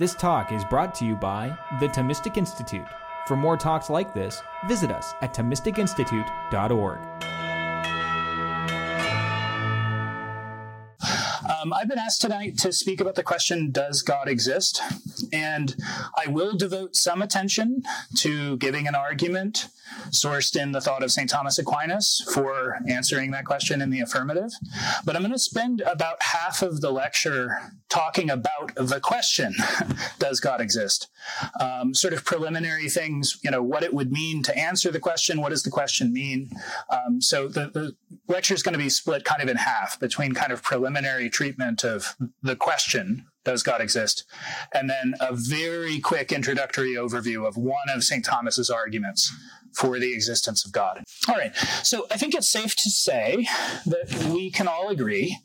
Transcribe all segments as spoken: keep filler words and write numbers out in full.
This talk is brought to you by the Thomistic Institute. For more talks like this, visit us at thomistic institute dot org. Um, I've been asked tonight to speak about the question, does God exist? And I will devote some attention to giving an argument sourced in the thought of Saint Thomas Aquinas for answering that question in the affirmative. But I'm going to spend about half of the lecture talking about the question, does God exist? Um, sort of preliminary things, you know, what it would mean to answer the question, what does the question mean? Um, so the, the lecture is going to be split kind of in half between kind of preliminary treatment of the question, does God exist? And then a very quick introductory overview of one of Saint Thomas's arguments for the existence of God. All right, so I think it's safe to say that we can all agree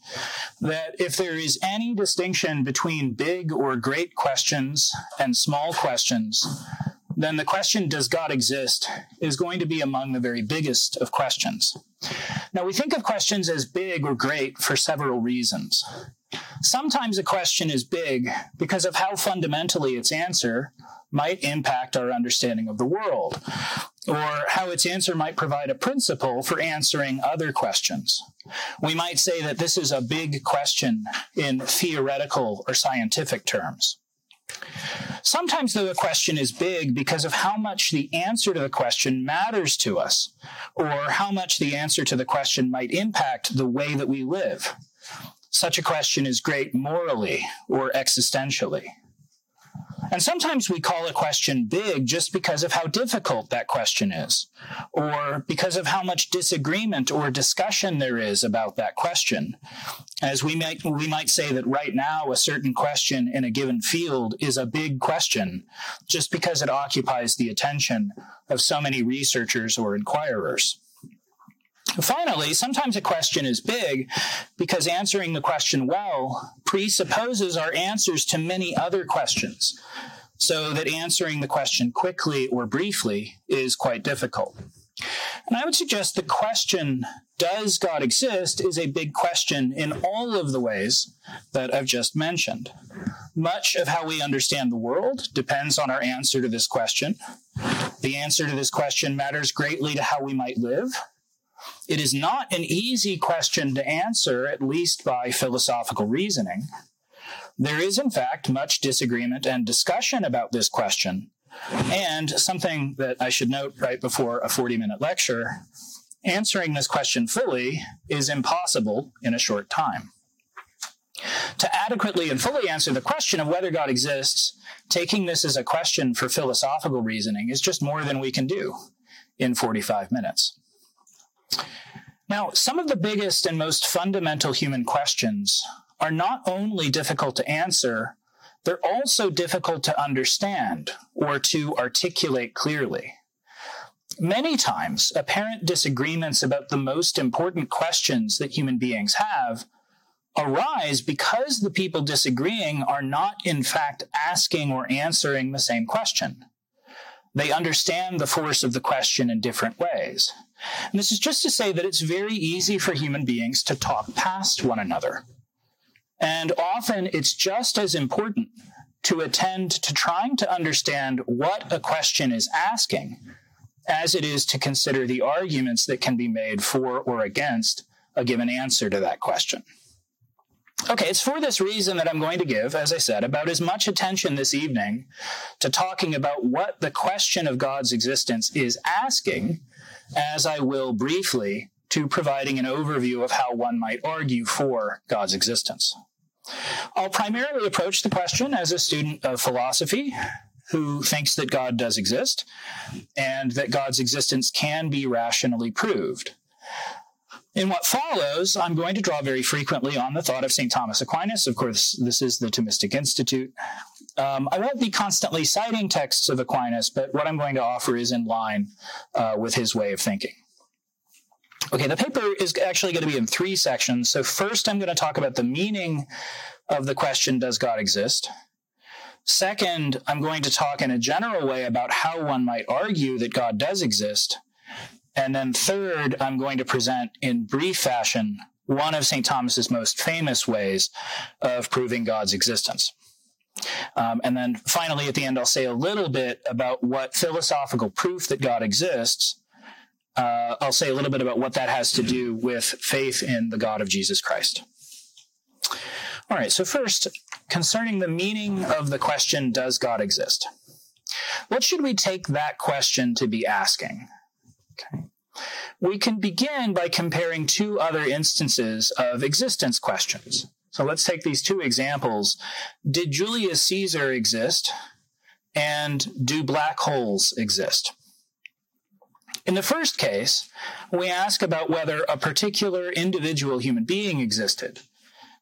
that if there is any distinction between big or great questions and small questions, then the question, does God exist, is going to be among the very biggest of questions. Now, we think of questions as big or great for several reasons. Sometimes a question is big because of how fundamentally its answer might impact our understanding of the world, or how its answer might provide a principle for answering other questions. We might say that this is a big question in theoretical or scientific terms. Sometimes, though, a question is big because of how much the answer to the question matters to us, or how much the answer to the question might impact the way that we live. Such a question is great morally or existentially. And sometimes we call a question big just because of how difficult that question is, or because of how much disagreement or discussion there is about that question. As we might, we might say that right now a certain question in a given field is a big question just because it occupies the attention of so many researchers or inquirers. Finally, sometimes a question is big because answering the question well presupposes our answers to many other questions, so that answering the question quickly or briefly is quite difficult. And I would suggest the question, does God exist, is a big question in all of the ways that I've just mentioned. Much of how we understand the world depends on our answer to this question. The answer to this question matters greatly to how we might live. It is not an easy question to answer, at least by philosophical reasoning. There is, in fact, much disagreement and discussion about this question. And something that I should note right before a forty-minute lecture, answering this question fully is impossible in a short time. To adequately and fully answer the question of whether God exists, taking this as a question for philosophical reasoning is just more than we can do in forty-five minutes. Now, some of the biggest and most fundamental human questions are not only difficult to answer, they're also difficult to understand or to articulate clearly. Many times, apparent disagreements about the most important questions that human beings have arise because the people disagreeing are not, in fact, asking or answering the same question. They understand the force of the question in different ways. And this is just to say that it's very easy for human beings to talk past one another. And often it's just as important to attend to trying to understand what a question is asking as it is to consider the arguments that can be made for or against a given answer to that question. Okay, it's for this reason that I'm going to give, as I said, about as much attention this evening to talking about what the question of God's existence is asking, as I will briefly to providing an overview of how one might argue for God's existence. I'll primarily approach the question as a student of philosophy who thinks that God does exist and that God's existence can be rationally proved. In what follows, I'm going to draw very frequently on the thought of Saint Thomas Aquinas. Of course, this is the Thomistic Institute. Um, I won't be constantly citing texts of Aquinas, but what I'm going to offer is in line uh, with his way of thinking. Okay, the paper is actually going to be in three sections. So first, I'm going to talk about the meaning of the question, does God exist? Second, I'm going to talk in a general way about how one might argue that God does exist. And then third, I'm going to present in brief fashion one of Saint Thomas's most famous ways of proving God's existence. Um, and then finally, at the end, I'll say a little bit about what philosophical proof that God exists. Uh, I'll say a little bit about what that has to do with faith in the God of Jesus Christ. All right, so first, concerning the meaning of the question, does God exist? What should we take that question to be asking? Okay. We can begin by comparing two other instances of existence questions. So let's take these two examples. Did Julius Caesar exist? And do black holes exist? In the first case, we ask about whether a particular individual human being existed,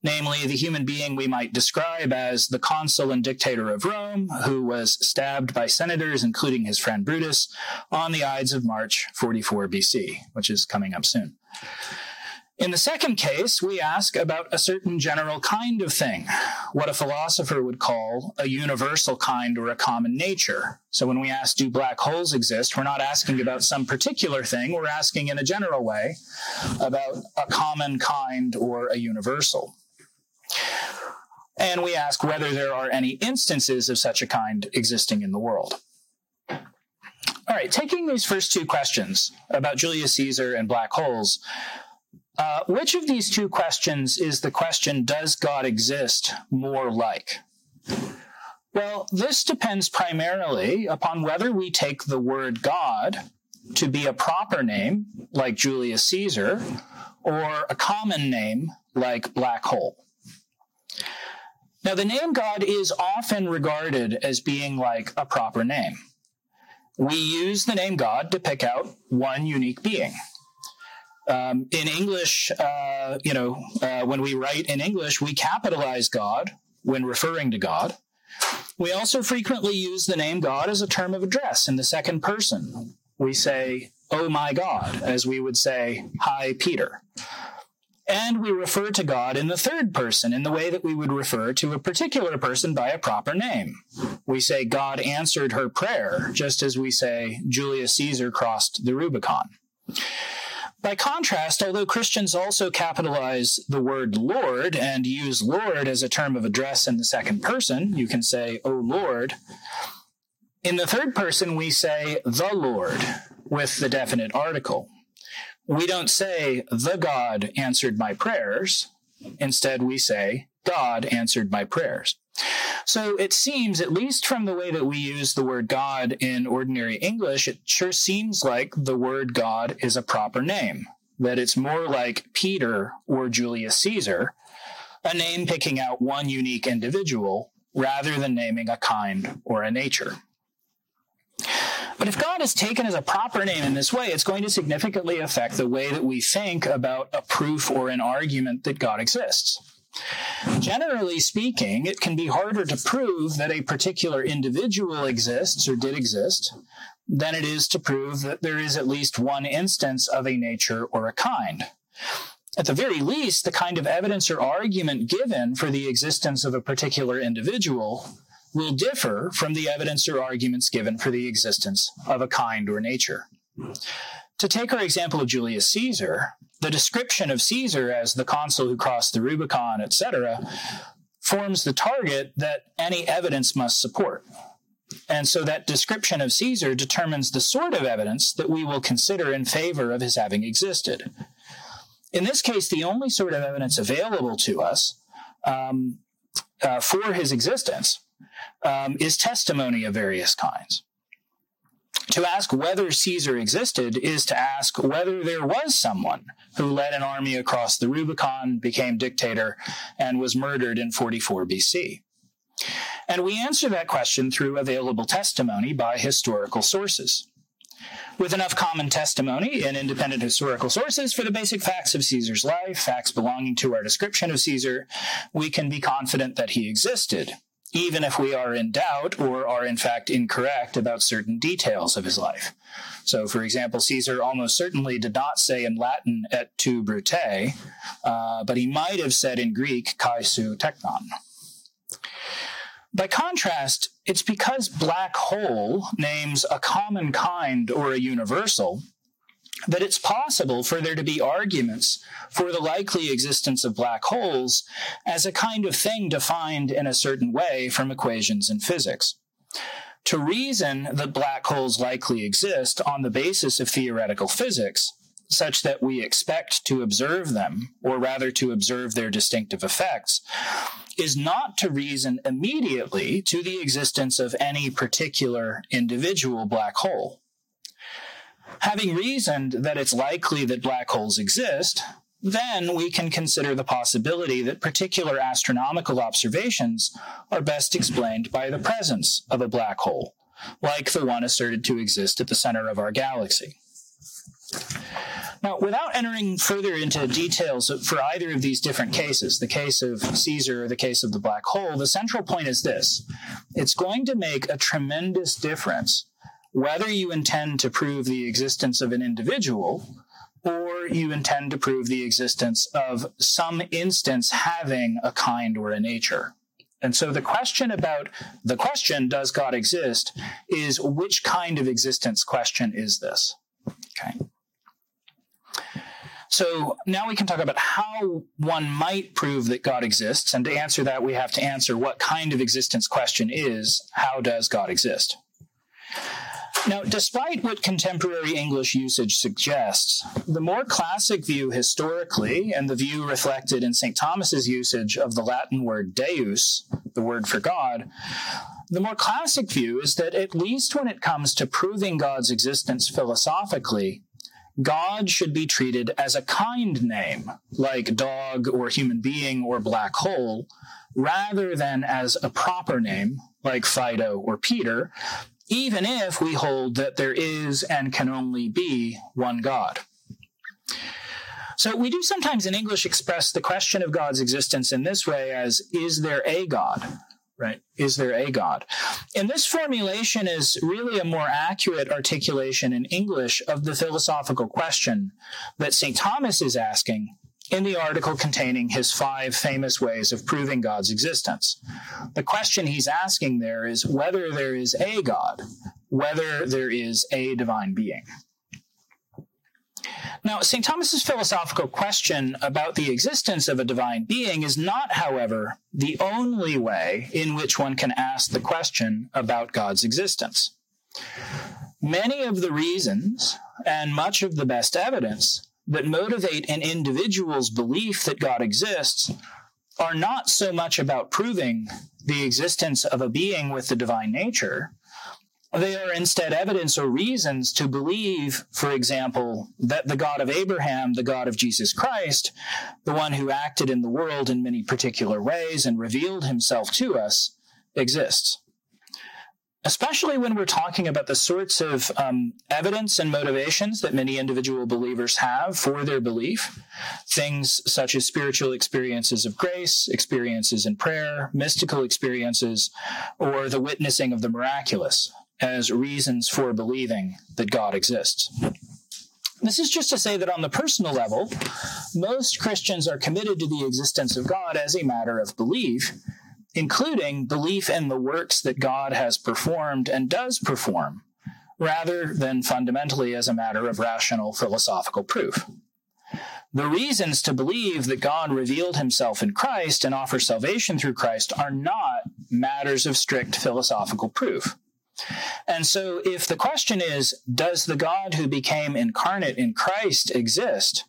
namely the human being we might describe as the consul and dictator of Rome, who was stabbed by senators, including his friend Brutus, on the Ides of March, forty-four B C, which is coming up soon. In the second case, we ask about a certain general kind of thing, what a philosopher would call a universal kind or a common nature. So when we ask, do black holes exist, we're not asking about some particular thing, we're asking in a general way about a common kind or a universal. And we ask whether there are any instances of such a kind existing in the world. All right, taking these first two questions about Julius Caesar and black holes, uh, which of these two questions is the question, does God exist, more like? Well, this depends primarily upon whether we take the word God to be a proper name, like Julius Caesar, or a common name, like black hole. Now, the name God is often regarded as being like a proper name. We use the name God to pick out one unique being. Um, in English, uh, you know, uh, when we write in English, we capitalize God when referring to God. We also frequently use the name God as a term of address in the second person. We say, oh my God, as we would say, hi, Peter. And we refer to God in the third person in the way that we would refer to a particular person by a proper name. We say God answered her prayer, just as we say Julius Caesar crossed the Rubicon. By contrast, although Christians also capitalize the word Lord and use Lord as a term of address in the second person, you can say, O Lord. In the third person, we say the Lord with the definite article. We don't say, the God answered my prayers. Instead, we say, God answered my prayers. So it seems, at least from the way that we use the word God in ordinary English, it sure seems like the word God is a proper name, that it's more like Peter or Julius Caesar, a name picking out one unique individual rather than naming a kind or a nature. But if God is taken as a proper name in this way, it's going to significantly affect the way that we think about a proof or an argument that God exists. Generally speaking, it can be harder to prove that a particular individual exists or did exist than it is to prove that there is at least one instance of a nature or a kind. At the very least, the kind of evidence or argument given for the existence of a particular individual will differ from the evidence or arguments given for the existence of a kind or nature. To take our example of Julius Caesar, the description of Caesar as the consul who crossed the Rubicon, et cetera, forms the target that any evidence must support. And so that description of Caesar determines the sort of evidence that we will consider in favor of his having existed. In this case, the only sort of evidence available to us um, uh, for his existence Um, is testimony of various kinds. To ask whether Caesar existed is to ask whether there was someone who led an army across the Rubicon, became dictator, and was murdered in forty-four B C. And we answer that question through available testimony by historical sources. With enough common testimony and independent historical sources for the basic facts of Caesar's life, facts belonging to our description of Caesar, we can be confident that he existed, even if we are in doubt or are in fact incorrect about certain details of his life. So, for example, Caesar almost certainly did not say in Latin et tu, Brute, uh, but he might have said in Greek kai su teknon. By contrast, it's because black hole names a common kind or a universal that it's possible for there to be arguments for the likely existence of black holes as a kind of thing defined in a certain way from equations in physics. To reason that black holes likely exist on the basis of theoretical physics, such that we expect to observe them, or rather to observe their distinctive effects, is not to reason immediately to the existence of any particular individual black hole. Having reasoned that it's likely that black holes exist, then we can consider the possibility that particular astronomical observations are best explained by the presence of a black hole, like the one asserted to exist at the center of our galaxy. Now, without entering further into details for either of these different cases, the case of Caesar or the case of the black hole, the central point is this. It's going to make a tremendous difference whether you intend to prove the existence of an individual or you intend to prove the existence of some instance having a kind or a nature. And so the question about the question, does God exist, is which kind of existence question is this? Okay. So now we can talk about how one might prove that God exists. And to answer that, we have to answer what kind of existence question is, how does God exist? Now, despite what contemporary English usage suggests, the more classic view historically, and the view reflected in Saint Thomas's usage of the Latin word deus, the word for God, the more classic view is that at least when it comes to proving God's existence philosophically, God should be treated as a kind name, like dog or human being or black hole, rather than as a proper name, like Fido or Peter, even if we hold that there is and can only be one God. So we do sometimes in English express the question of God's existence in this way as, is there a God? Right? Is there a God? And this formulation is really a more accurate articulation in English of the philosophical question that Saint Thomas is asking in the article containing his five famous ways of proving God's existence. The question he's asking there is whether there is a God, whether there is a divine being. Now, Saint Thomas's philosophical question about the existence of a divine being is not, however, the only way in which one can ask the question about God's existence. Many of the reasons and much of the best evidence that motivate an individual's belief that God exists are not so much about proving the existence of a being with the divine nature. They are instead evidence or reasons to believe, for example, that the God of Abraham, the God of Jesus Christ, the one who acted in the world in many particular ways and revealed himself to us, exists. Especially when we're talking about the sorts of um, evidence and motivations that many individual believers have for their belief, things such as spiritual experiences of grace, experiences in prayer, mystical experiences, or the witnessing of the miraculous as reasons for believing that God exists. This is just to say that on the personal level, most Christians are committed to the existence of God as a matter of belief, including belief in the works that God has performed and does perform, rather than fundamentally as a matter of rational philosophical proof. The reasons to believe that God revealed himself in Christ and offers salvation through Christ are not matters of strict philosophical proof. And so if the question is, does the God who became incarnate in Christ exist?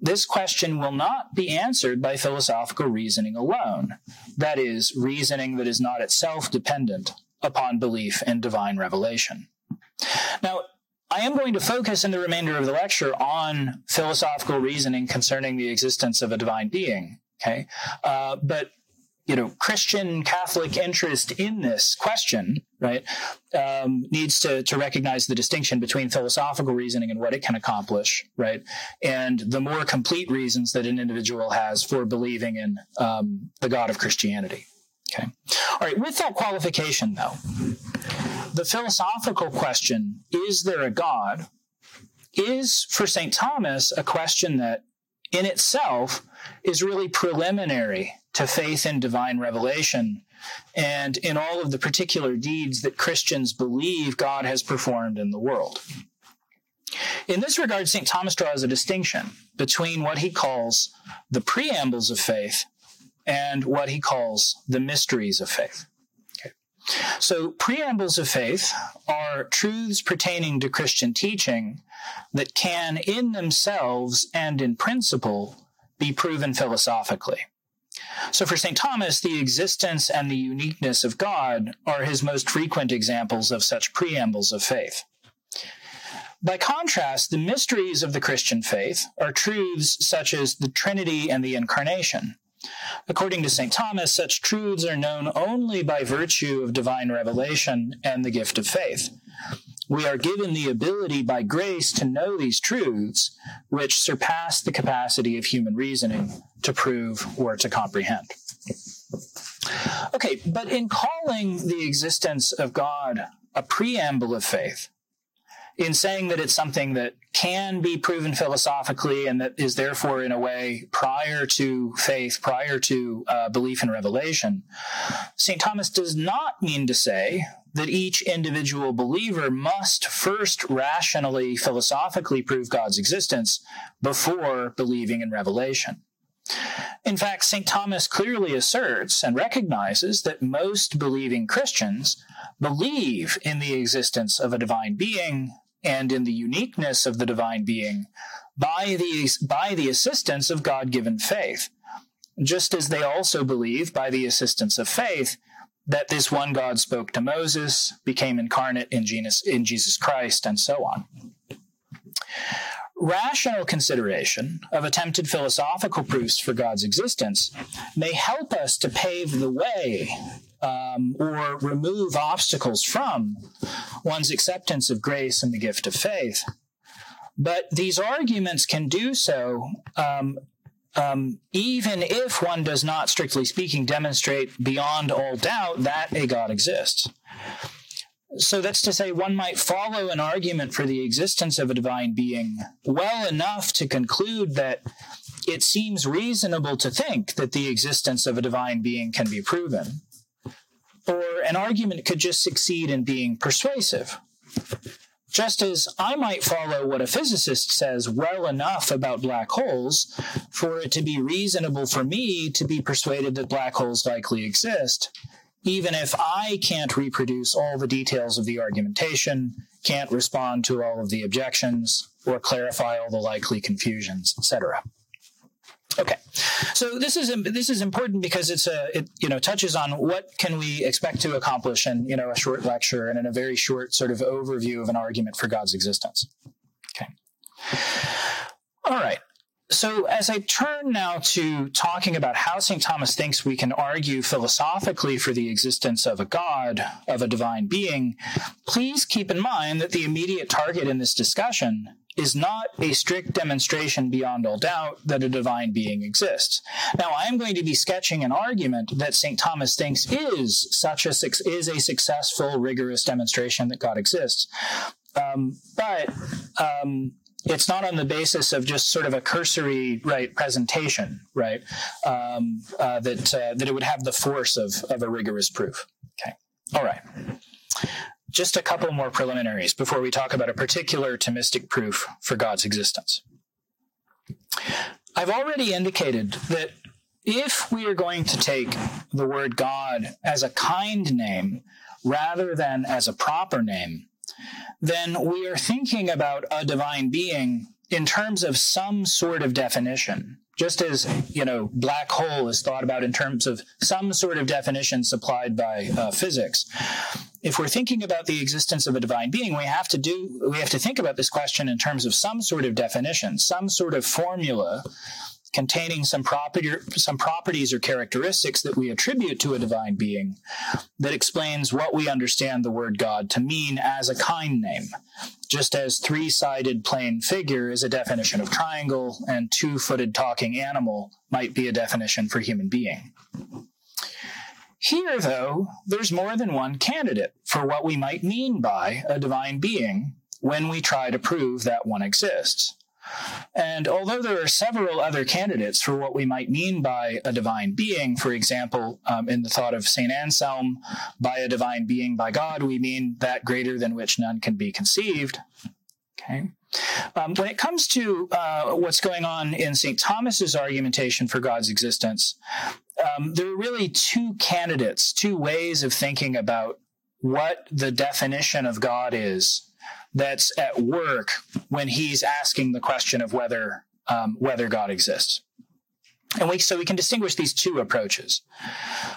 This question will not be answered by philosophical reasoning alone, that is, reasoning that is not itself dependent upon belief in divine revelation. Now, I am going to focus in the remainder of the lecture on philosophical reasoning concerning the existence of a divine being, okay? Uh, but You know, Christian Catholic interest in this question, right, um, needs to, to recognize the distinction between philosophical reasoning and what it can accomplish, right, and the more complete reasons that an individual has for believing in um, the God of Christianity. Okay. All right. With that qualification, though, the philosophical question, is there a God, is for Saint Thomas a question that in itself is really preliminary to faith in divine revelation, and in all of the particular deeds that Christians believe God has performed in the world. In this regard, Saint Thomas draws a distinction between what he calls the preambles of faith and what he calls the mysteries of faith. Okay. So preambles of faith are truths pertaining to Christian teaching that can in themselves and in principle be proven philosophically. So for Saint Thomas, the existence and the uniqueness of God are his most frequent examples of such preambles of faith. By contrast, the mysteries of the Christian faith are truths such as the Trinity and the Incarnation. According to Saint Thomas, such truths are known only by virtue of divine revelation and the gift of faith. We are given the ability by grace to know these truths, which surpass the capacity of human reasoning to prove or to comprehend. Okay, but in calling the existence of God a preamble of faith, in saying that it's something that can be proven philosophically and that is therefore, in a way, prior to faith, prior to uh, belief in revelation, Saint Thomas does not mean to say that each individual believer must first rationally, philosophically prove God's existence before believing in revelation. In fact, Saint Thomas clearly asserts and recognizes that most believing Christians believe in the existence of a divine being and in the uniqueness of the divine being by the, by the assistance of God-given faith, just as they also believe by the assistance of faith that this one God spoke to Moses, became incarnate in Jesus, in Jesus Christ, and so on. Rational consideration of attempted philosophical proofs for God's existence may help us to pave the way Um, or remove obstacles from one's acceptance of grace and the gift of faith. But these arguments can do so um, um, even if one does not, strictly speaking, demonstrate beyond all doubt that a God exists. So that's to say, one might follow an argument for the existence of a divine being well enough to conclude that it seems reasonable to think that the existence of a divine being can be proven. Or an argument could just succeed in being persuasive. Just as I might follow what a physicist says well enough about black holes for it to be reasonable for me to be persuaded that black holes likely exist, even if I can't reproduce all the details of the argumentation, can't respond to all of the objections, or clarify all the likely confusions, et cetera. Okay, so this is this is important because it's a it you know touches on what can we expect to accomplish in you know a short lecture and in a very short sort of overview of an argument for God's existence. Okay, all right. So as I turn now to talking about how Saint Thomas thinks we can argue philosophically for the existence of a God, of a divine being, please keep in mind that the immediate target in this discussion is not a strict demonstration beyond all doubt that a divine being exists. Now, I am going to be sketching an argument that Saint Thomas thinks is such a is a successful, rigorous demonstration that God exists, um, but um, it's not on the basis of just sort of a cursory right presentation, right? Um, uh, that uh, that it would have the force of of a rigorous proof. Okay, all right. Just a couple more preliminaries before we talk about a particular Thomistic proof for God's existence. I've already indicated that if we are going to take the word God as a kind name rather than as a proper name, then we are thinking about a divine being in terms of some sort of definition. Just as, you know, black hole is thought about in terms of some sort of definition supplied by uh, physics. If we're thinking about the existence of a divine being, we have to do, we have to think about this question in terms of some sort of definition, some sort of formula containing some property, some properties or characteristics that we attribute to a divine being that explains what we understand the word God to mean as a kind name, just as three-sided plane figure is a definition of triangle and two-footed talking animal might be a definition for human being. Here, though, there's more than one candidate for what we might mean by a divine being when we try to prove that one exists. And although there are several other candidates for what we might mean by a divine being, for example, um, in the thought of Saint Anselm, by a divine being, by God, we mean that greater than which none can be conceived. Okay. Um, when it comes to uh, what's going on in Saint Thomas's argumentation for God's existence, um, there are really two candidates, two ways of thinking about what the definition of God is that's at work when he's asking the question of whether um, whether God exists. And we, so we can distinguish these two approaches.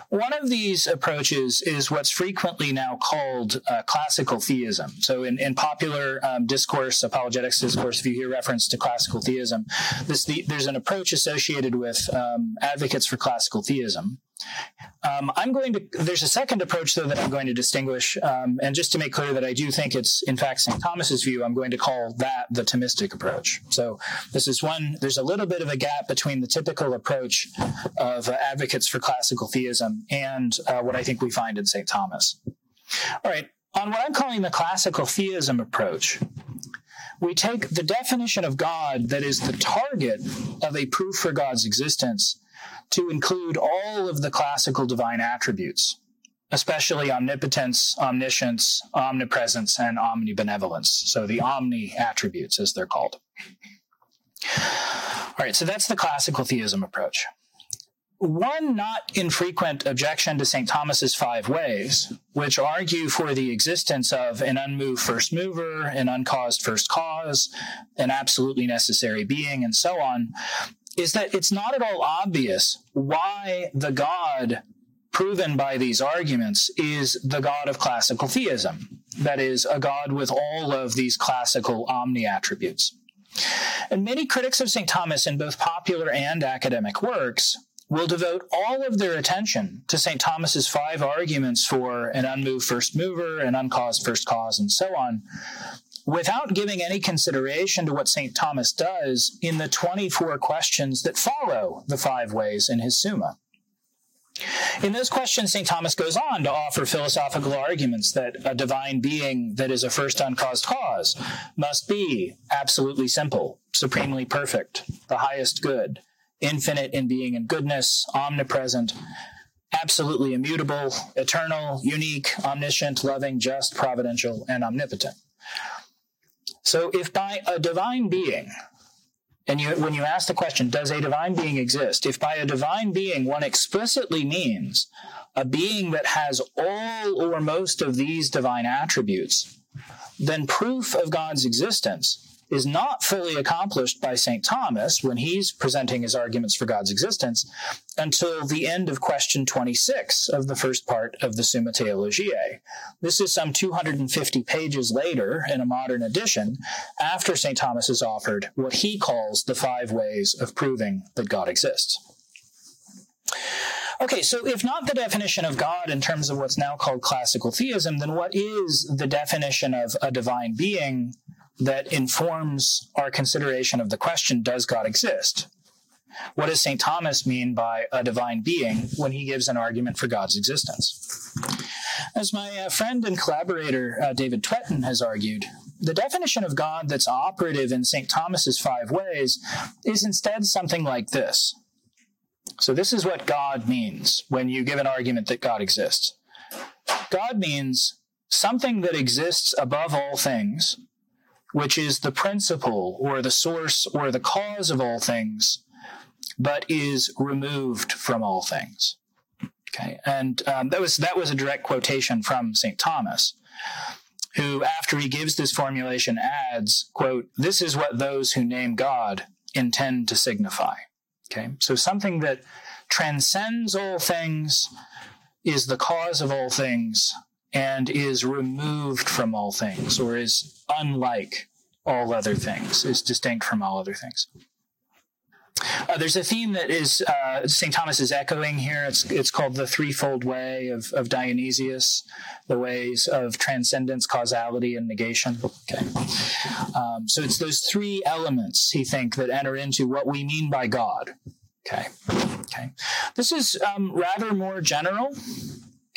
One of these approaches is what's frequently now called uh, classical theism. So in, in popular um, discourse, apologetics discourse, if you hear reference to classical theism, this, the, there's an approach associated with um, advocates for classical theism. Um, I'm going to, there's a second approach, though, that I'm going to distinguish. Um, and just to make clear that I do think it's, in fact, Saint Thomas's view, I'm going to call that the Thomistic approach. So this is one, there's a little bit of a gap between the typical approach of uh, advocates for classical theism and uh, what I think we find in Saint Thomas. All right. On what I'm calling the classical theism approach, we take the definition of God that is the target of a proof for God's existence to include all of the classical divine attributes, especially omnipotence, omniscience, omnipresence, and omnibenevolence. So the omni attributes, as they're called. All right, so that's the classical theism approach. One not infrequent objection to Saint Thomas's five ways, which argue for the existence of an unmoved first mover, an uncaused first cause, an absolutely necessary being, and so on, is that it's not at all obvious why the God proven by these arguments is the God of classical theism, that is, a God with all of these classical omni-attributes. And many critics of Saint Thomas in both popular and academic works will devote all of their attention to Saint Thomas's five arguments for an unmoved first mover, an uncaused first cause, and so on, without giving any consideration to what Saint Thomas does in the twenty-four questions that follow the five ways in his Summa. In those questions, Saint Thomas goes on to offer philosophical arguments that a divine being that is a first uncaused cause must be absolutely simple, supremely perfect, the highest good, infinite in being and goodness, omnipresent, absolutely immutable, eternal, unique, omniscient, loving, just, providential, and omnipotent. So if by a divine being, and you, when you ask the question, does a divine being exist? If by a divine being one explicitly means a being that has all or most of these divine attributes, then proof of God's existence is not fully accomplished by Saint Thomas when he's presenting his arguments for God's existence until the end of question twenty-six of the first part of the Summa Theologiae. This is some two hundred fifty pages later in a modern edition after Saint Thomas has offered what he calls the five ways of proving that God exists. Okay, so if not the definition of God in terms of what's now called classical theism, then what is the definition of a divine being that informs our consideration of the question, does God exist? What does Saint Thomas mean by a divine being when he gives an argument for God's existence? As my uh, friend and collaborator uh, David Twetten has argued, the definition of God that's operative in Saint Thomas's five ways is instead something like this. So this is what God means when you give an argument that God exists. God means something that exists above all things, which is the principle or the source or the cause of all things, but is removed from all things. Okay, and um, that was that was a direct quotation from Saint Thomas, who, after he gives this formulation, adds, quote, "This is what those who name God intend to signify." Okay, so something that transcends all things, is the cause of all things, and is removed from all things, or is unlike all other things, is distinct from all other things. Uh, there's a theme that is uh, Saint Thomas is echoing here. It's it's called the threefold way of, of Dionysius, the ways of transcendence, causality, and negation. Okay, um, so it's those three elements, he thinks, that enter into what we mean by God. Okay, okay. This is um, rather more general.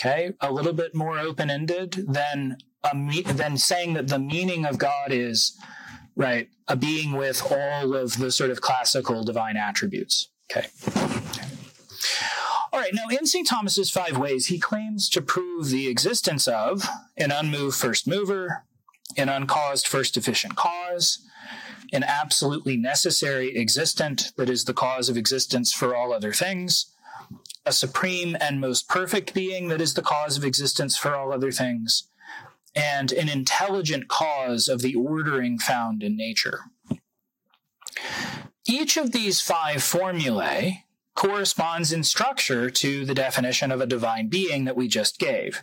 Okay, a little bit more open-ended than a me- than saying that the meaning of God is, right, a being with all of the sort of classical divine attributes. Okay. okay. All right, now in Saint Thomas's five ways, he claims to prove the existence of an unmoved first mover, an uncaused first efficient cause, an absolutely necessary existent that is the cause of existence for all other things, a supreme and most perfect being that is the cause of existence for all other things, and an intelligent cause of the ordering found in nature. Each of these five formulae corresponds in structure to the definition of a divine being that we just gave.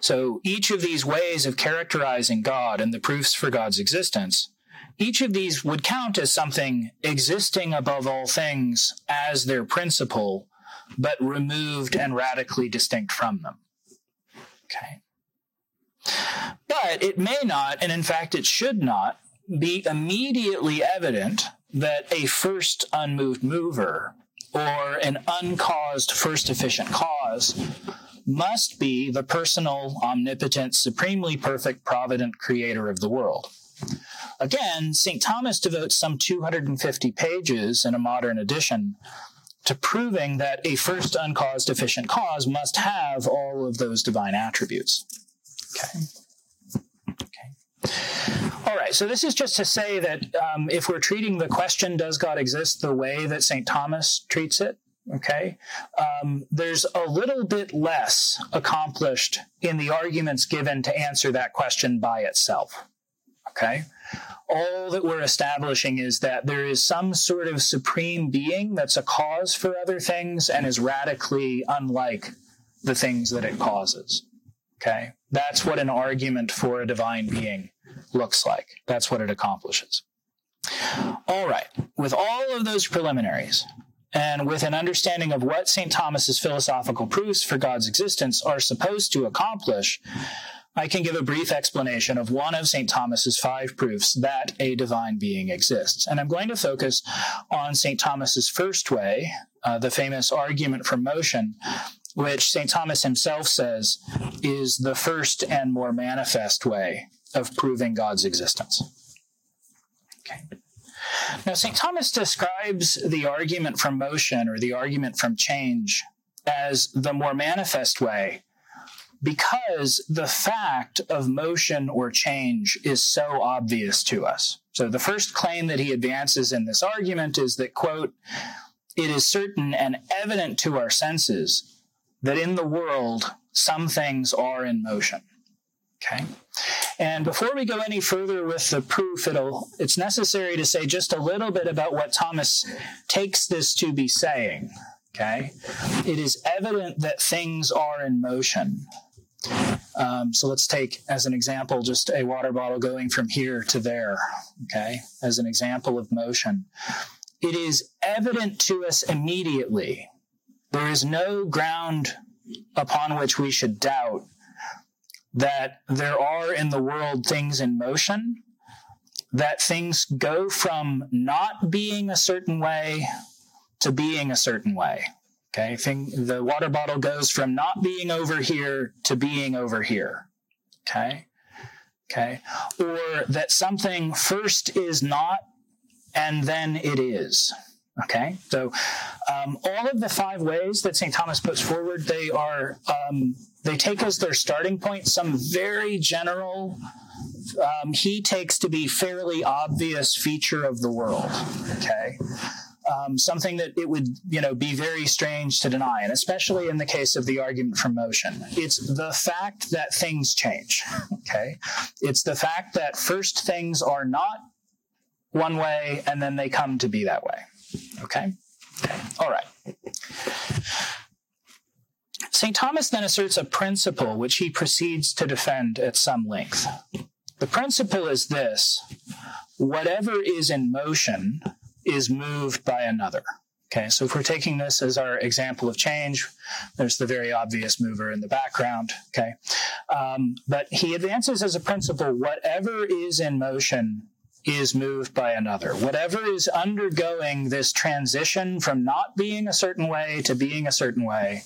So each of these ways of characterizing God and the proofs for God's existence, each of these would count as something existing above all things as their principle, but removed and radically distinct from them. Okay. But it may not, and in fact it should not, be immediately evident that a first unmoved mover or an uncaused first efficient cause must be the personal, omnipotent, supremely perfect, provident creator of the world. Again, Saint Thomas devotes some two hundred fifty pages in a modern edition to proving that a first uncaused efficient cause must have all of those divine attributes. Okay. Okay. All right, so this is just to say that um, if we're treating the question, does God exist, the way that Saint Thomas treats it, okay, um, there's a little bit less accomplished in the arguments given to answer that question by itself. Okay? All that we're establishing is that there is some sort of supreme being that's a cause for other things and is radically unlike the things that it causes. Okay? That's what an argument for a divine being looks like. That's what it accomplishes. All right. With all of those preliminaries, and with an understanding of what Saint Thomas's philosophical proofs for God's existence are supposed to accomplish, I can give a brief explanation of one of Saint Thomas's five proofs that a divine being exists. And I'm going to focus on Saint Thomas's first way, uh, the famous argument for motion, which Saint Thomas himself says is the first and more manifest way of proving God's existence. Okay. Now, Saint Thomas describes the argument from motion or the argument from change as the more manifest way because the fact of motion or change is so obvious to us. So the first claim that he advances in this argument is that, quote, it is certain and evident to our senses that in the world some things are in motion. Okay. And before we go any further with the proof, it'll, it's necessary to say just a little bit about what Thomas takes this to be saying. Okay. It is evident that things are in motion. Um, so let's take, as an example, just a water bottle going from here to there, okay, as an example of motion. It is evident to us immediately. There is no ground upon which we should doubt that there are in the world things in motion, that things go from not being a certain way to being a certain way. Okay, Thing, the water bottle goes from not being over here to being over here. Okay, okay, or that something first is not and then it is. Okay, so um, all of the five ways that Saint Thomas puts forward, they are um, they take as their starting point some very general, um, he takes to be fairly obvious feature of the world. Okay. Um, something that it would, you know, be very strange to deny, and especially in the case of the argument from motion. It's the fact that things change, okay? It's the fact that first things are not one way, and then they come to be that way, okay? Okay. All right. Saint Thomas then asserts a principle which he proceeds to defend at some length. The principle is this: whatever is in motion is moved by another. Okay, so if we're taking this as our example of change, there's the very obvious mover in the background. Okay, um, but he advances as a principle, whatever is in motion is moved by another. Whatever is undergoing this transition from not being a certain way to being a certain way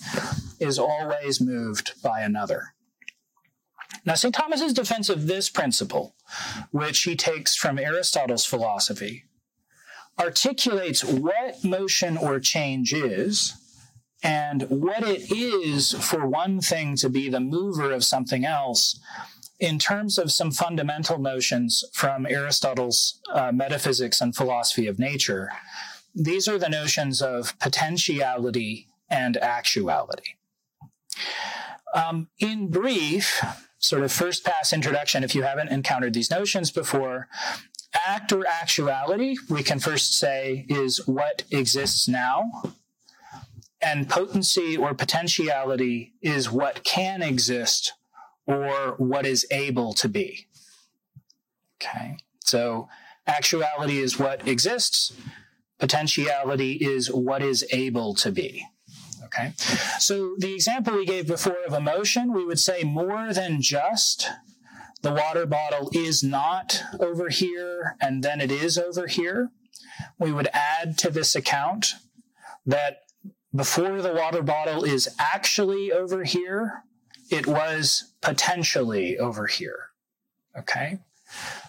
is always moved by another. Now, Saint Thomas's defense of this principle, which he takes from Aristotle's philosophy, articulates what motion or change is and what it is for one thing to be the mover of something else in terms of some fundamental notions from Aristotle's uh, metaphysics and philosophy of nature, these are the notions of potentiality and actuality. Um, in brief, sort of first pass introduction, if you haven't encountered these notions before, act or actuality, we can first say, is what exists now. And potency or potentiality is what can exist or what is able to be. Okay, so actuality is what exists. Potentiality is what is able to be. Okay, so the example we gave before of emotion, we would say more than just the water bottle is not over here and then it is over here. We would add to this account that before the water bottle is actually over here, it was potentially over here. Okay,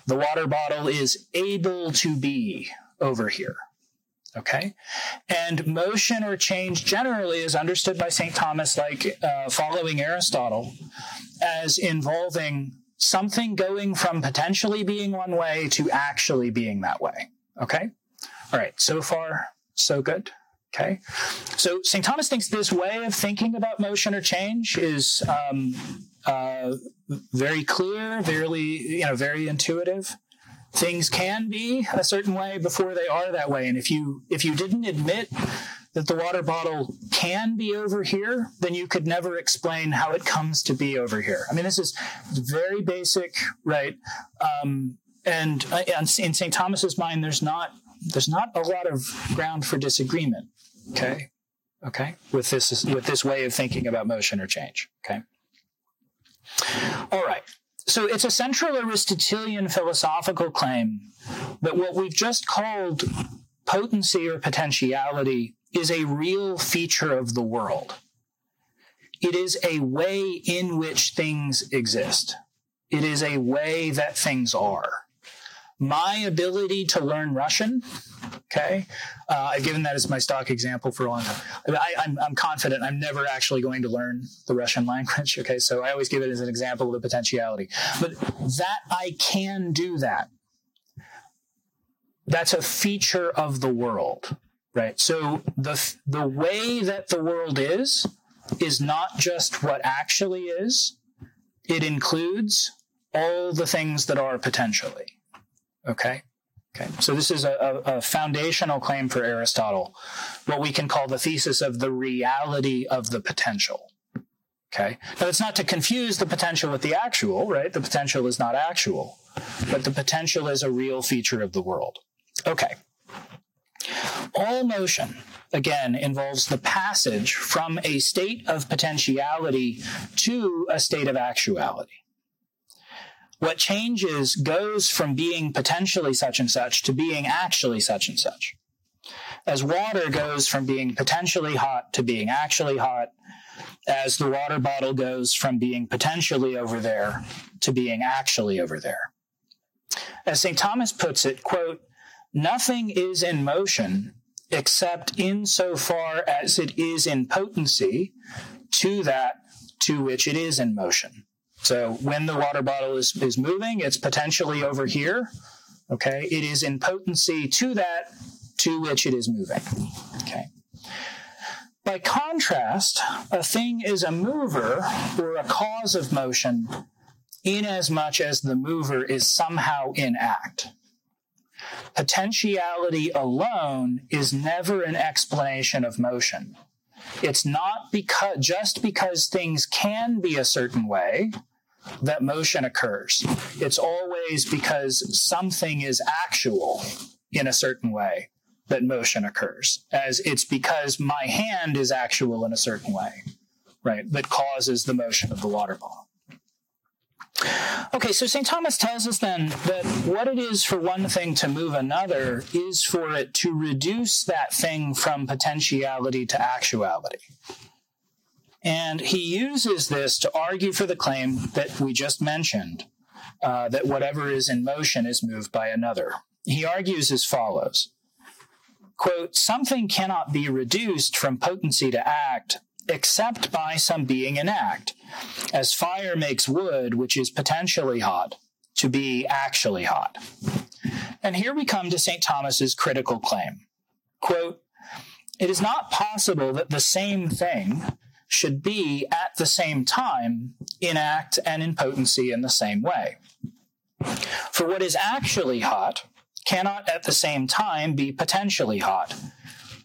the water bottle is able to be over here. Okay, and motion or change generally is understood by Saint Thomas, like uh, following Aristotle, as involving something going from potentially being one way to actually being that way. Okay, all right, so far, so good. Okay, so Saint Thomas thinks this way of thinking about motion or change is um, uh, very clear, very, you know, very intuitive. Things can be a certain way before they are that way. And if you if you didn't admit that the water bottle can be over here, then you could never explain how it comes to be over here. I mean, this is very basic, right? Um, and uh, in Saint Thomas's mind, there's not there's not a lot of ground for disagreement. Okay, okay, with this with this way of thinking about motion or change. Okay, all right. So it's a central Aristotelian philosophical claim that what we've just called potency or potentiality is a real feature of the world. It is a way in which things exist. It is a way that things are. My ability to learn Russian, okay, uh, I've given that as my stock example for a long time. I, I'm, I'm confident I'm never actually going to learn the Russian language, okay, so I always give it as an example of the potentiality. But that I can do that, that's a feature of the world, right? So the the way that the world is, is not just what actually is. It includes all the things that are potentially. Okay. Okay. So this is a, a, a foundational claim for Aristotle, what we can call the thesis of the reality of the potential. Okay. Now it's not to confuse the potential with the actual, right? The potential is not actual, but the potential is a real feature of the world. Okay. All motion, again, involves the passage from a state of potentiality to a state of actuality. What changes goes from being potentially such and such to being actually such and such. As water goes from being potentially hot to being actually hot, as the water bottle goes from being potentially over there to being actually over there. As Saint Thomas puts it, quote, nothing is in motion except insofar as it is in potency to that to which it is in motion. So when the water bottle is, is moving, it's potentially over here, okay? It is in potency to that to which it is moving, okay? By contrast, a thing is a mover or a cause of motion inasmuch as the mover is somehow in act. Potentiality alone is never an explanation of motion. It's not because just because things can be a certain way that motion occurs. It's always because something is actual in a certain way that motion occurs, as it's because my hand is actual in a certain way, right, that causes the motion of the water ball. Okay, so Saint Thomas tells us then that what it is for one thing to move another is for it to reduce that thing from potentiality to actuality. And he uses this to argue for the claim that we just mentioned, uh, that whatever is in motion is moved by another. He argues as follows, quote, something cannot be reduced from potency to act except by some being in act, as fire makes wood, which is potentially hot, to be actually hot. And here we come to Saint Thomas's critical claim. Quote, "It is not possible that the same thing should be at the same time in act and in potency in the same way. For what is actually hot cannot at the same time be potentially hot,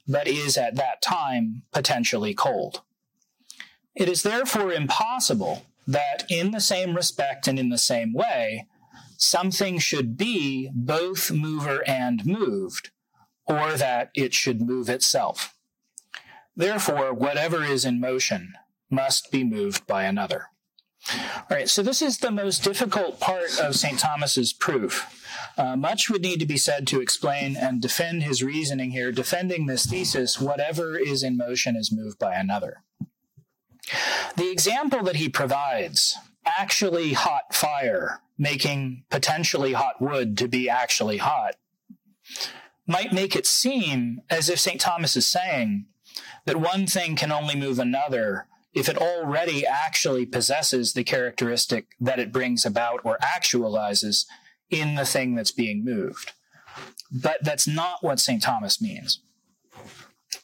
but is at that time potentially cold. It is therefore impossible that in the same respect and in the same way, something should be both mover and moved, or that it should move itself. Therefore, whatever is in motion must be moved by another." All right, so this is the most difficult part of Saint Thomas's proof. Uh, much would need to be said to explain and defend his reasoning here, defending this thesis, whatever is in motion is moved by another. The example that he provides, actually hot fire, making potentially hot wood to be actually hot, might make it seem as if Saint Thomas is saying that one thing can only move another if it already actually possesses the characteristic that it brings about or actualizes in the thing that's being moved. But that's not what Saint Thomas means.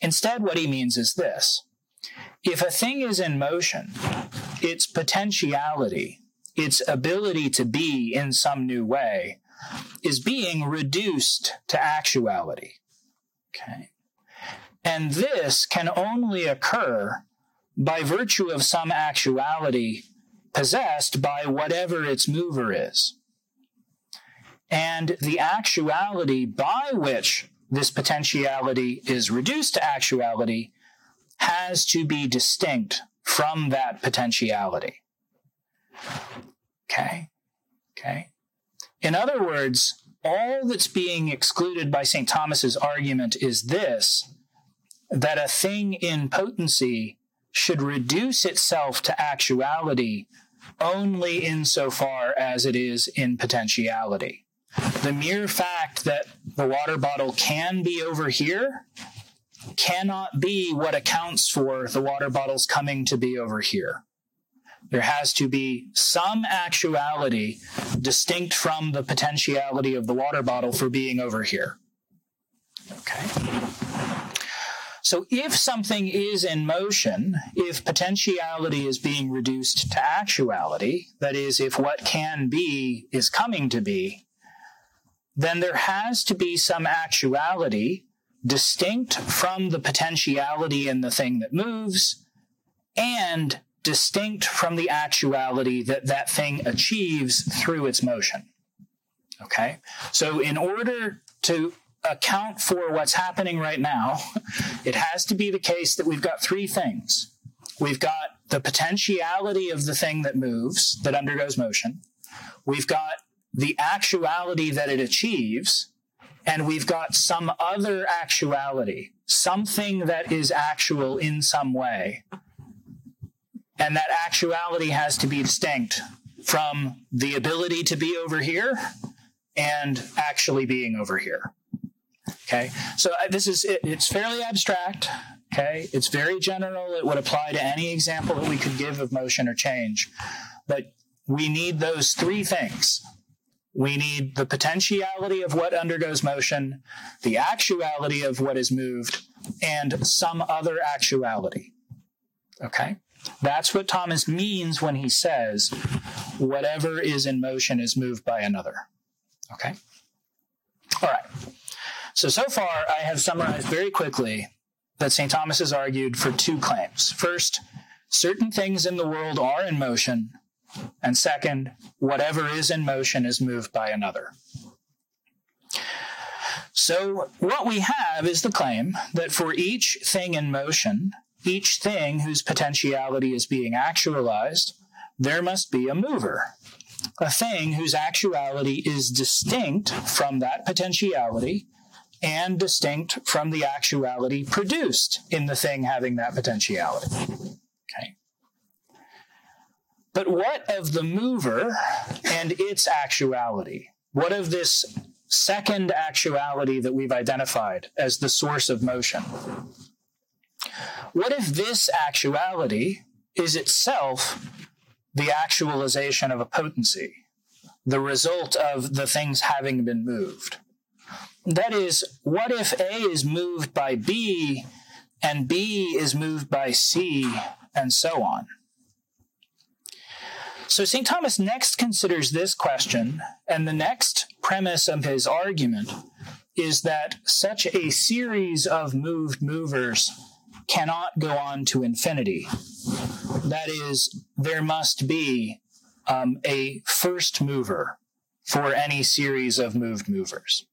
Instead, what he means is this. If a thing is in motion, its potentiality, its ability to be in some new way, is being reduced to actuality. Okay. And this can only occur by virtue of some actuality possessed by whatever its mover is. And the actuality by which this potentiality is reduced to actuality has to be distinct from that potentiality. Okay? Okay? In other words, all that's being excluded by Saint Thomas's argument is this, that a thing in potency should reduce itself to actuality only insofar as it is in potentiality. The mere fact that the water bottle can be over here cannot be what accounts for the water bottle's coming to be over here. There has to be some actuality distinct from the potentiality of the water bottle for being over here. Okay. So if something is in motion, if potentiality is being reduced to actuality, that is, if what can be is coming to be, then there has to be some actuality distinct from the potentiality in the thing that moves and distinct from the actuality that that thing achieves through its motion. Okay? So in order to account for what's happening right now, it has to be the case that we've got three things. We've got the potentiality of the thing that moves, that undergoes motion. We've got the actuality that it achieves. And we've got some other actuality, something that is actual in some way. And that actuality has to be distinct from the ability to be over here and actually being over here. Okay, so this is, it, it's fairly abstract, okay? It's very general. It would apply to any example that we could give of motion or change. But we need those three things. We need the potentiality of what undergoes motion, the actuality of what is moved, and some other actuality, okay? That's what Thomas means when he says, whatever is in motion is moved by another, okay? All right. So, so far, I have summarized very quickly that Saint Thomas has argued for two claims. First, certain things in the world are in motion. And second, whatever is in motion is moved by another. So, what we have is the claim that for each thing in motion, each thing whose potentiality is being actualized, there must be a mover, a thing whose actuality is distinct from that potentiality and distinct from the actuality produced in the thing having that potentiality. Okay. But what of the mover and its actuality? What of this second actuality that we've identified as the source of motion? What if this actuality is itself the actualization of a potency, the result of the things having been moved? That is, what if A is moved by B, and B is moved by C, and so on? So Saint Thomas next considers this question, and the next premise of his argument is that such a series of moved movers cannot go on to infinity. That is, there must be um, a first mover for any series of moved movers.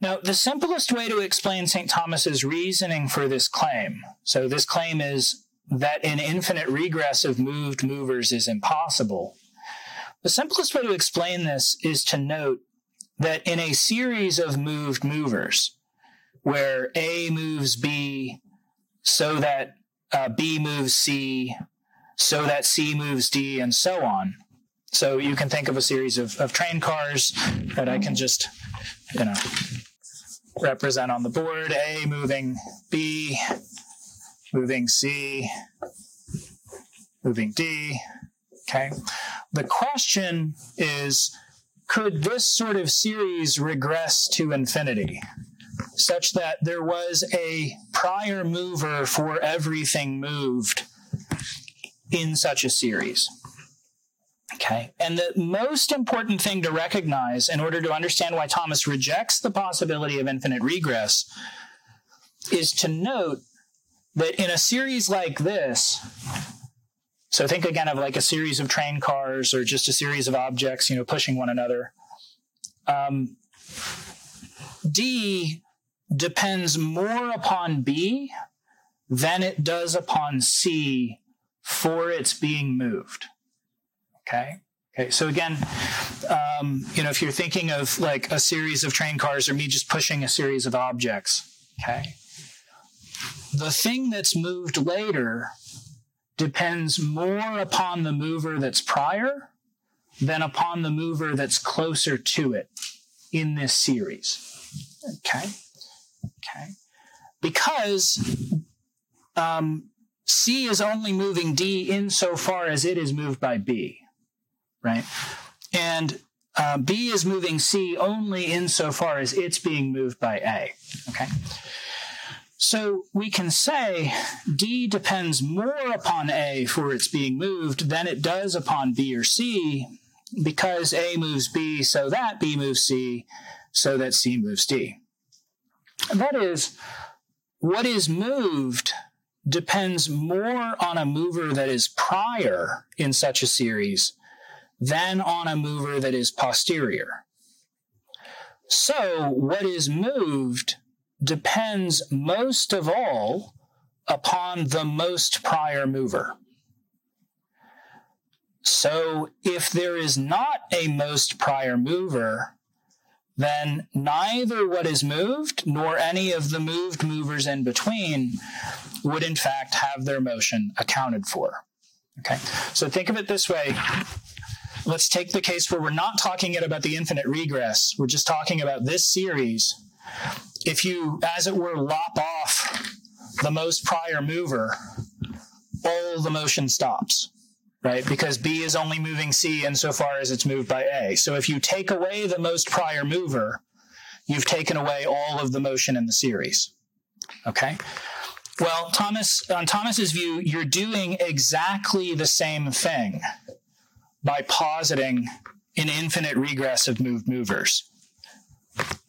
Now, the simplest way to explain Saint Thomas's reasoning for this claim, so this claim is that an infinite regress of moved movers is impossible. The simplest way to explain this is to note that in a series of moved movers, where A moves B so that uh, B moves C, so that C moves D, and so on. So you can think of a series of, of train cars that I can just, you know, represent on the board. A moving B, moving C, moving D, okay? The question is, could this sort of series regress to infinity, such that there was a prior mover for everything moved in such a series? Okay, and the most important thing to recognize in order to understand why Thomas rejects the possibility of infinite regress is to note that in a series like this, so think again of like a series of train cars or just a series of objects, you know, pushing one another. Um, D depends more upon B than it does upon C for its being moved. Okay. Okay. So again, um, you know, if you're thinking of like a series of train cars or me just pushing a series of objects, okay, the thing that's moved later depends more upon the mover that's prior than upon the mover that's closer to it in this series. Okay? Okay. Because um, C is only moving D insofar as it is moved by B, right? And uh, B is moving C only insofar as it's being moved by A. Okay? So we can say D depends more upon A for its being moved than it does upon B or C, because A moves B so that B moves C, so that C moves D. That is, what is moved depends more on a mover that is prior in such a series than on a mover that is posterior. So what is moved depends most of all upon the most prior mover. So if there is not a most prior mover, then neither what is moved nor any of the moved movers in between would in fact have their motion accounted for. Okay, so think of it this way. Let's take the case where we're not talking yet about the infinite regress. We're just talking about this series. If you, as it were, lop off the most prior mover, all the motion stops, right? Because B is only moving C insofar as it's moved by A. So if you take away the most prior mover, you've taken away all of the motion in the series, okay? Well, Thomas, on Thomas's view, you're doing exactly the same thing by positing an infinite regress of moved movers.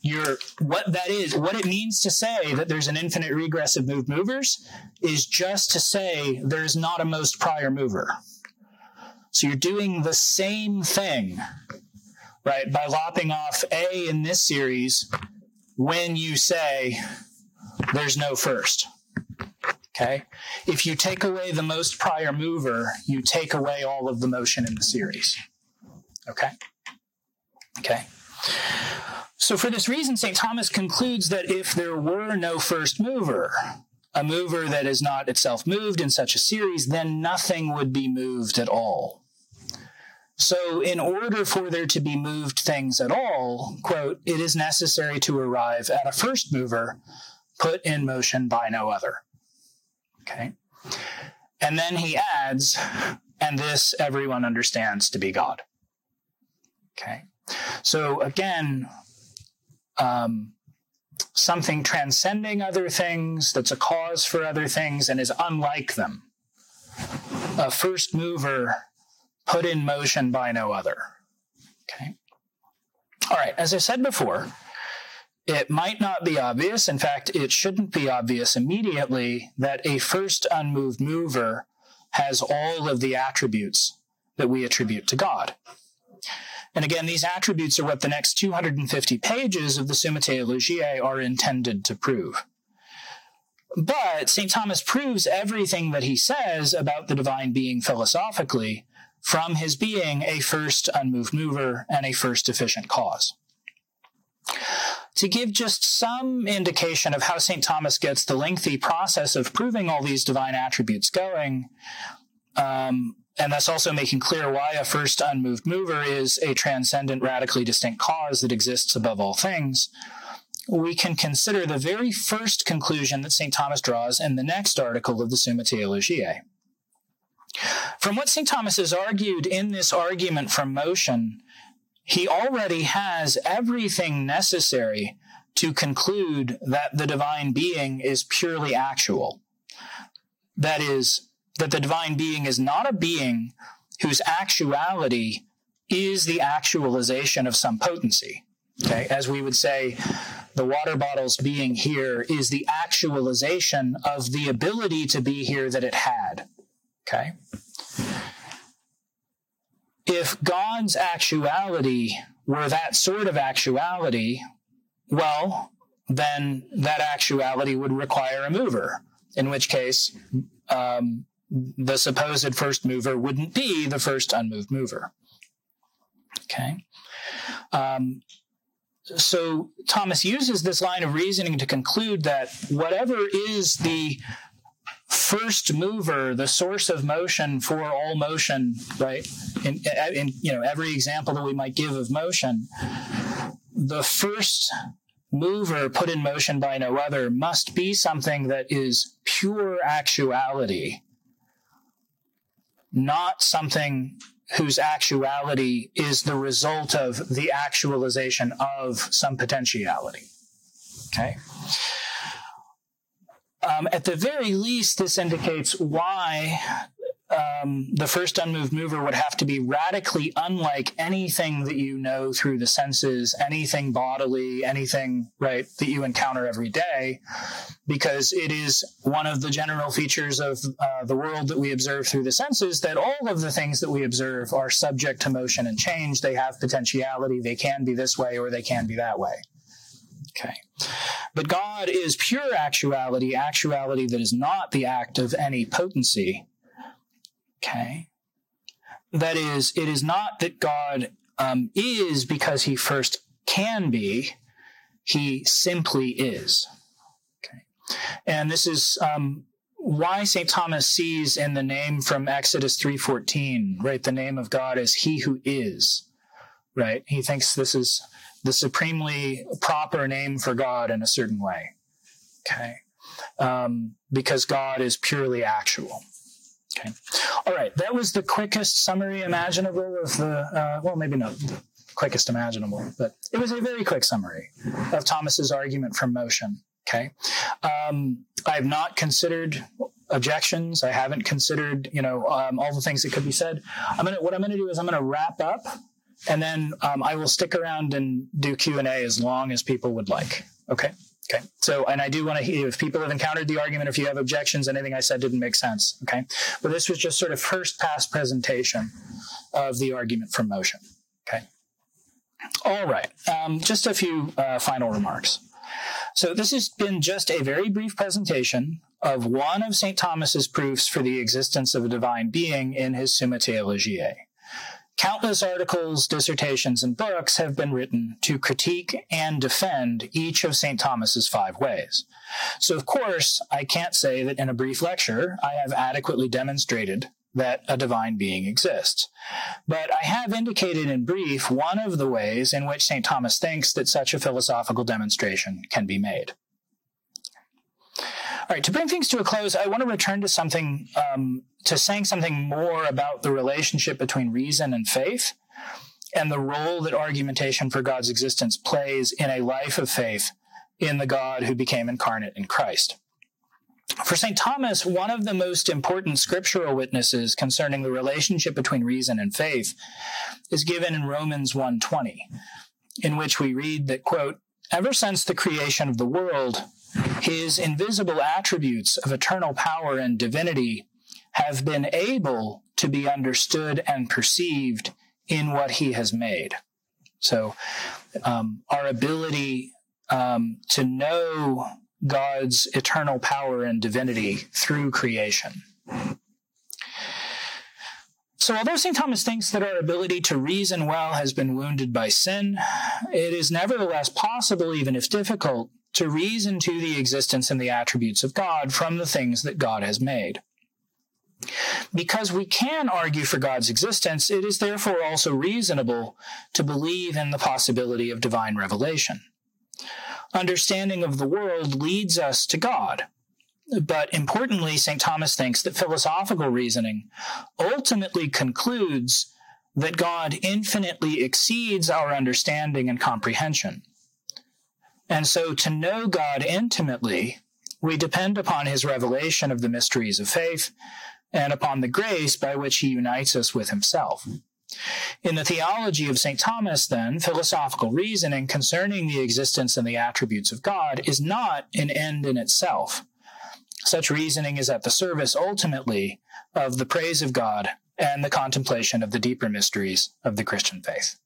Your, what that is, what it means to say that there's an infinite regress of moved movers is just to say there's not a most prior mover. So you're doing the same thing, right, by lopping off A in this series when you say there's no first, okay? If you take away the most prior mover, you take away all of the motion in the series, okay? Okay. So for this reason, Saint Thomas concludes that if there were no first mover, a mover that is not itself moved in such a series, then nothing would be moved at all. So in order for there to be moved things at all, quote, it is necessary to arrive at a first mover put in motion by no other, Okay. And then he adds, and this everyone understands to be God. Okay. So again, um, something transcending other things, that's a cause for other things and is unlike them. A first mover put in motion by no other. Okay. All right. As I said before, it might not be obvious. In fact, it shouldn't be obvious immediately that a first unmoved mover has all of the attributes that we attribute to God. And again, these attributes are what the next two hundred fifty pages of the Summa Theologiae are intended to prove. But Saint Thomas proves everything that he says about the divine being philosophically from his being a first unmoved mover and a first efficient cause. To give just some indication of how Saint Thomas gets the lengthy process of proving all these divine attributes going, um, and thus also making clear why a first unmoved mover is a transcendent, radically distinct cause that exists above all things, we can consider the very first conclusion that Saint Thomas draws in the next article of the Summa Theologiae. From what Saint Thomas has argued in this argument from motion, he already has everything necessary to conclude that the divine being is purely actual. That is, that the divine being is not a being whose actuality is the actualization of some potency. Okay, as we would say, the water bottle's being here is the actualization of the ability to be here that it had. Okay? If God's actuality were that sort of actuality, well, then that actuality would require a mover, in which case um, the supposed first mover wouldn't be the first unmoved mover. Okay? Um, So Thomas uses this line of reasoning to conclude that whatever is the first mover, the source of motion for all motion, right? In, in you know every example that we might give of motion, the first mover put in motion by no other must be something that is pure actuality, not something whose actuality is the result of the actualization of some potentiality. Okay. Um, at the very least, this indicates why um, the first unmoved mover would have to be radically unlike anything that you know through the senses, anything bodily, anything, right, that you encounter every day, because it is one of the general features of uh, the world that we observe through the senses that all of the things that we observe are subject to motion and change. They have potentiality. They can be this way or they can be that way. Okay. But God is pure actuality, actuality that is not the act of any potency. Okay. That is, it is not that God um, is because he first can be, he simply is. Okay. And this is um, why Saint Thomas sees in the name from Exodus three fourteen, right? The name of God is he who is, right? He thinks this is the supremely proper name for God in a certain way. Okay. Um, because God is purely actual. Okay. All right. That was the quickest summary imaginable of the, uh, well, maybe not the quickest imaginable, but it was a very quick summary of Thomas's argument from motion. Okay. Um, I've not considered objections. I haven't considered, you know, um, all the things that could be said. I'm going to, what I'm going to do is I'm going to wrap up and then, um, I will stick around and do Q and A as long as people would like. Okay. Okay. So, and I do want to hear if people have encountered the argument, if you have objections, anything I said didn't make sense. Okay. But this was just sort of first pass presentation of the argument from motion. Okay. All right. Um, just a few uh, final remarks. So this has been just a very brief presentation of one of Saint Thomas's proofs for the existence of a divine being in his Summa Theologiae. Countless articles, dissertations, and books have been written to critique and defend each of Saint Thomas's five ways. So, of course, I can't say that in a brief lecture I have adequately demonstrated that a divine being exists. But I have indicated in brief one of the ways in which Saint Thomas thinks that such a philosophical demonstration can be made. All right, to bring things to a close, I want to return to something, um, to saying something more about the relationship between reason and faith and the role that argumentation for God's existence plays in a life of faith in the God who became incarnate in Christ. For Saint Thomas, one of the most important scriptural witnesses concerning the relationship between reason and faith is given in Romans one twenty, in which we read that, quote, "Ever since the creation of the world, his invisible attributes of eternal power and divinity have been able to be understood and perceived in what he has made." So um, our ability um, to know God's eternal power and divinity through creation. So although Saint Thomas thinks that our ability to reason well has been wounded by sin, it is nevertheless possible, even if difficult, to reason to the existence and the attributes of God from the things that God has made. Because we can argue for God's existence, it is therefore also reasonable to believe in the possibility of divine revelation. Understanding of the world leads us to God. But importantly, Saint Thomas thinks that philosophical reasoning ultimately concludes that God infinitely exceeds our understanding and comprehension. And so to know God intimately, we depend upon his revelation of the mysteries of faith and upon the grace by which he unites us with himself. In the theology of Saint Thomas, then, philosophical reasoning concerning the existence and the attributes of God is not an end in itself. Such reasoning is at the service, ultimately, of the praise of God and the contemplation of the deeper mysteries of the Christian faith.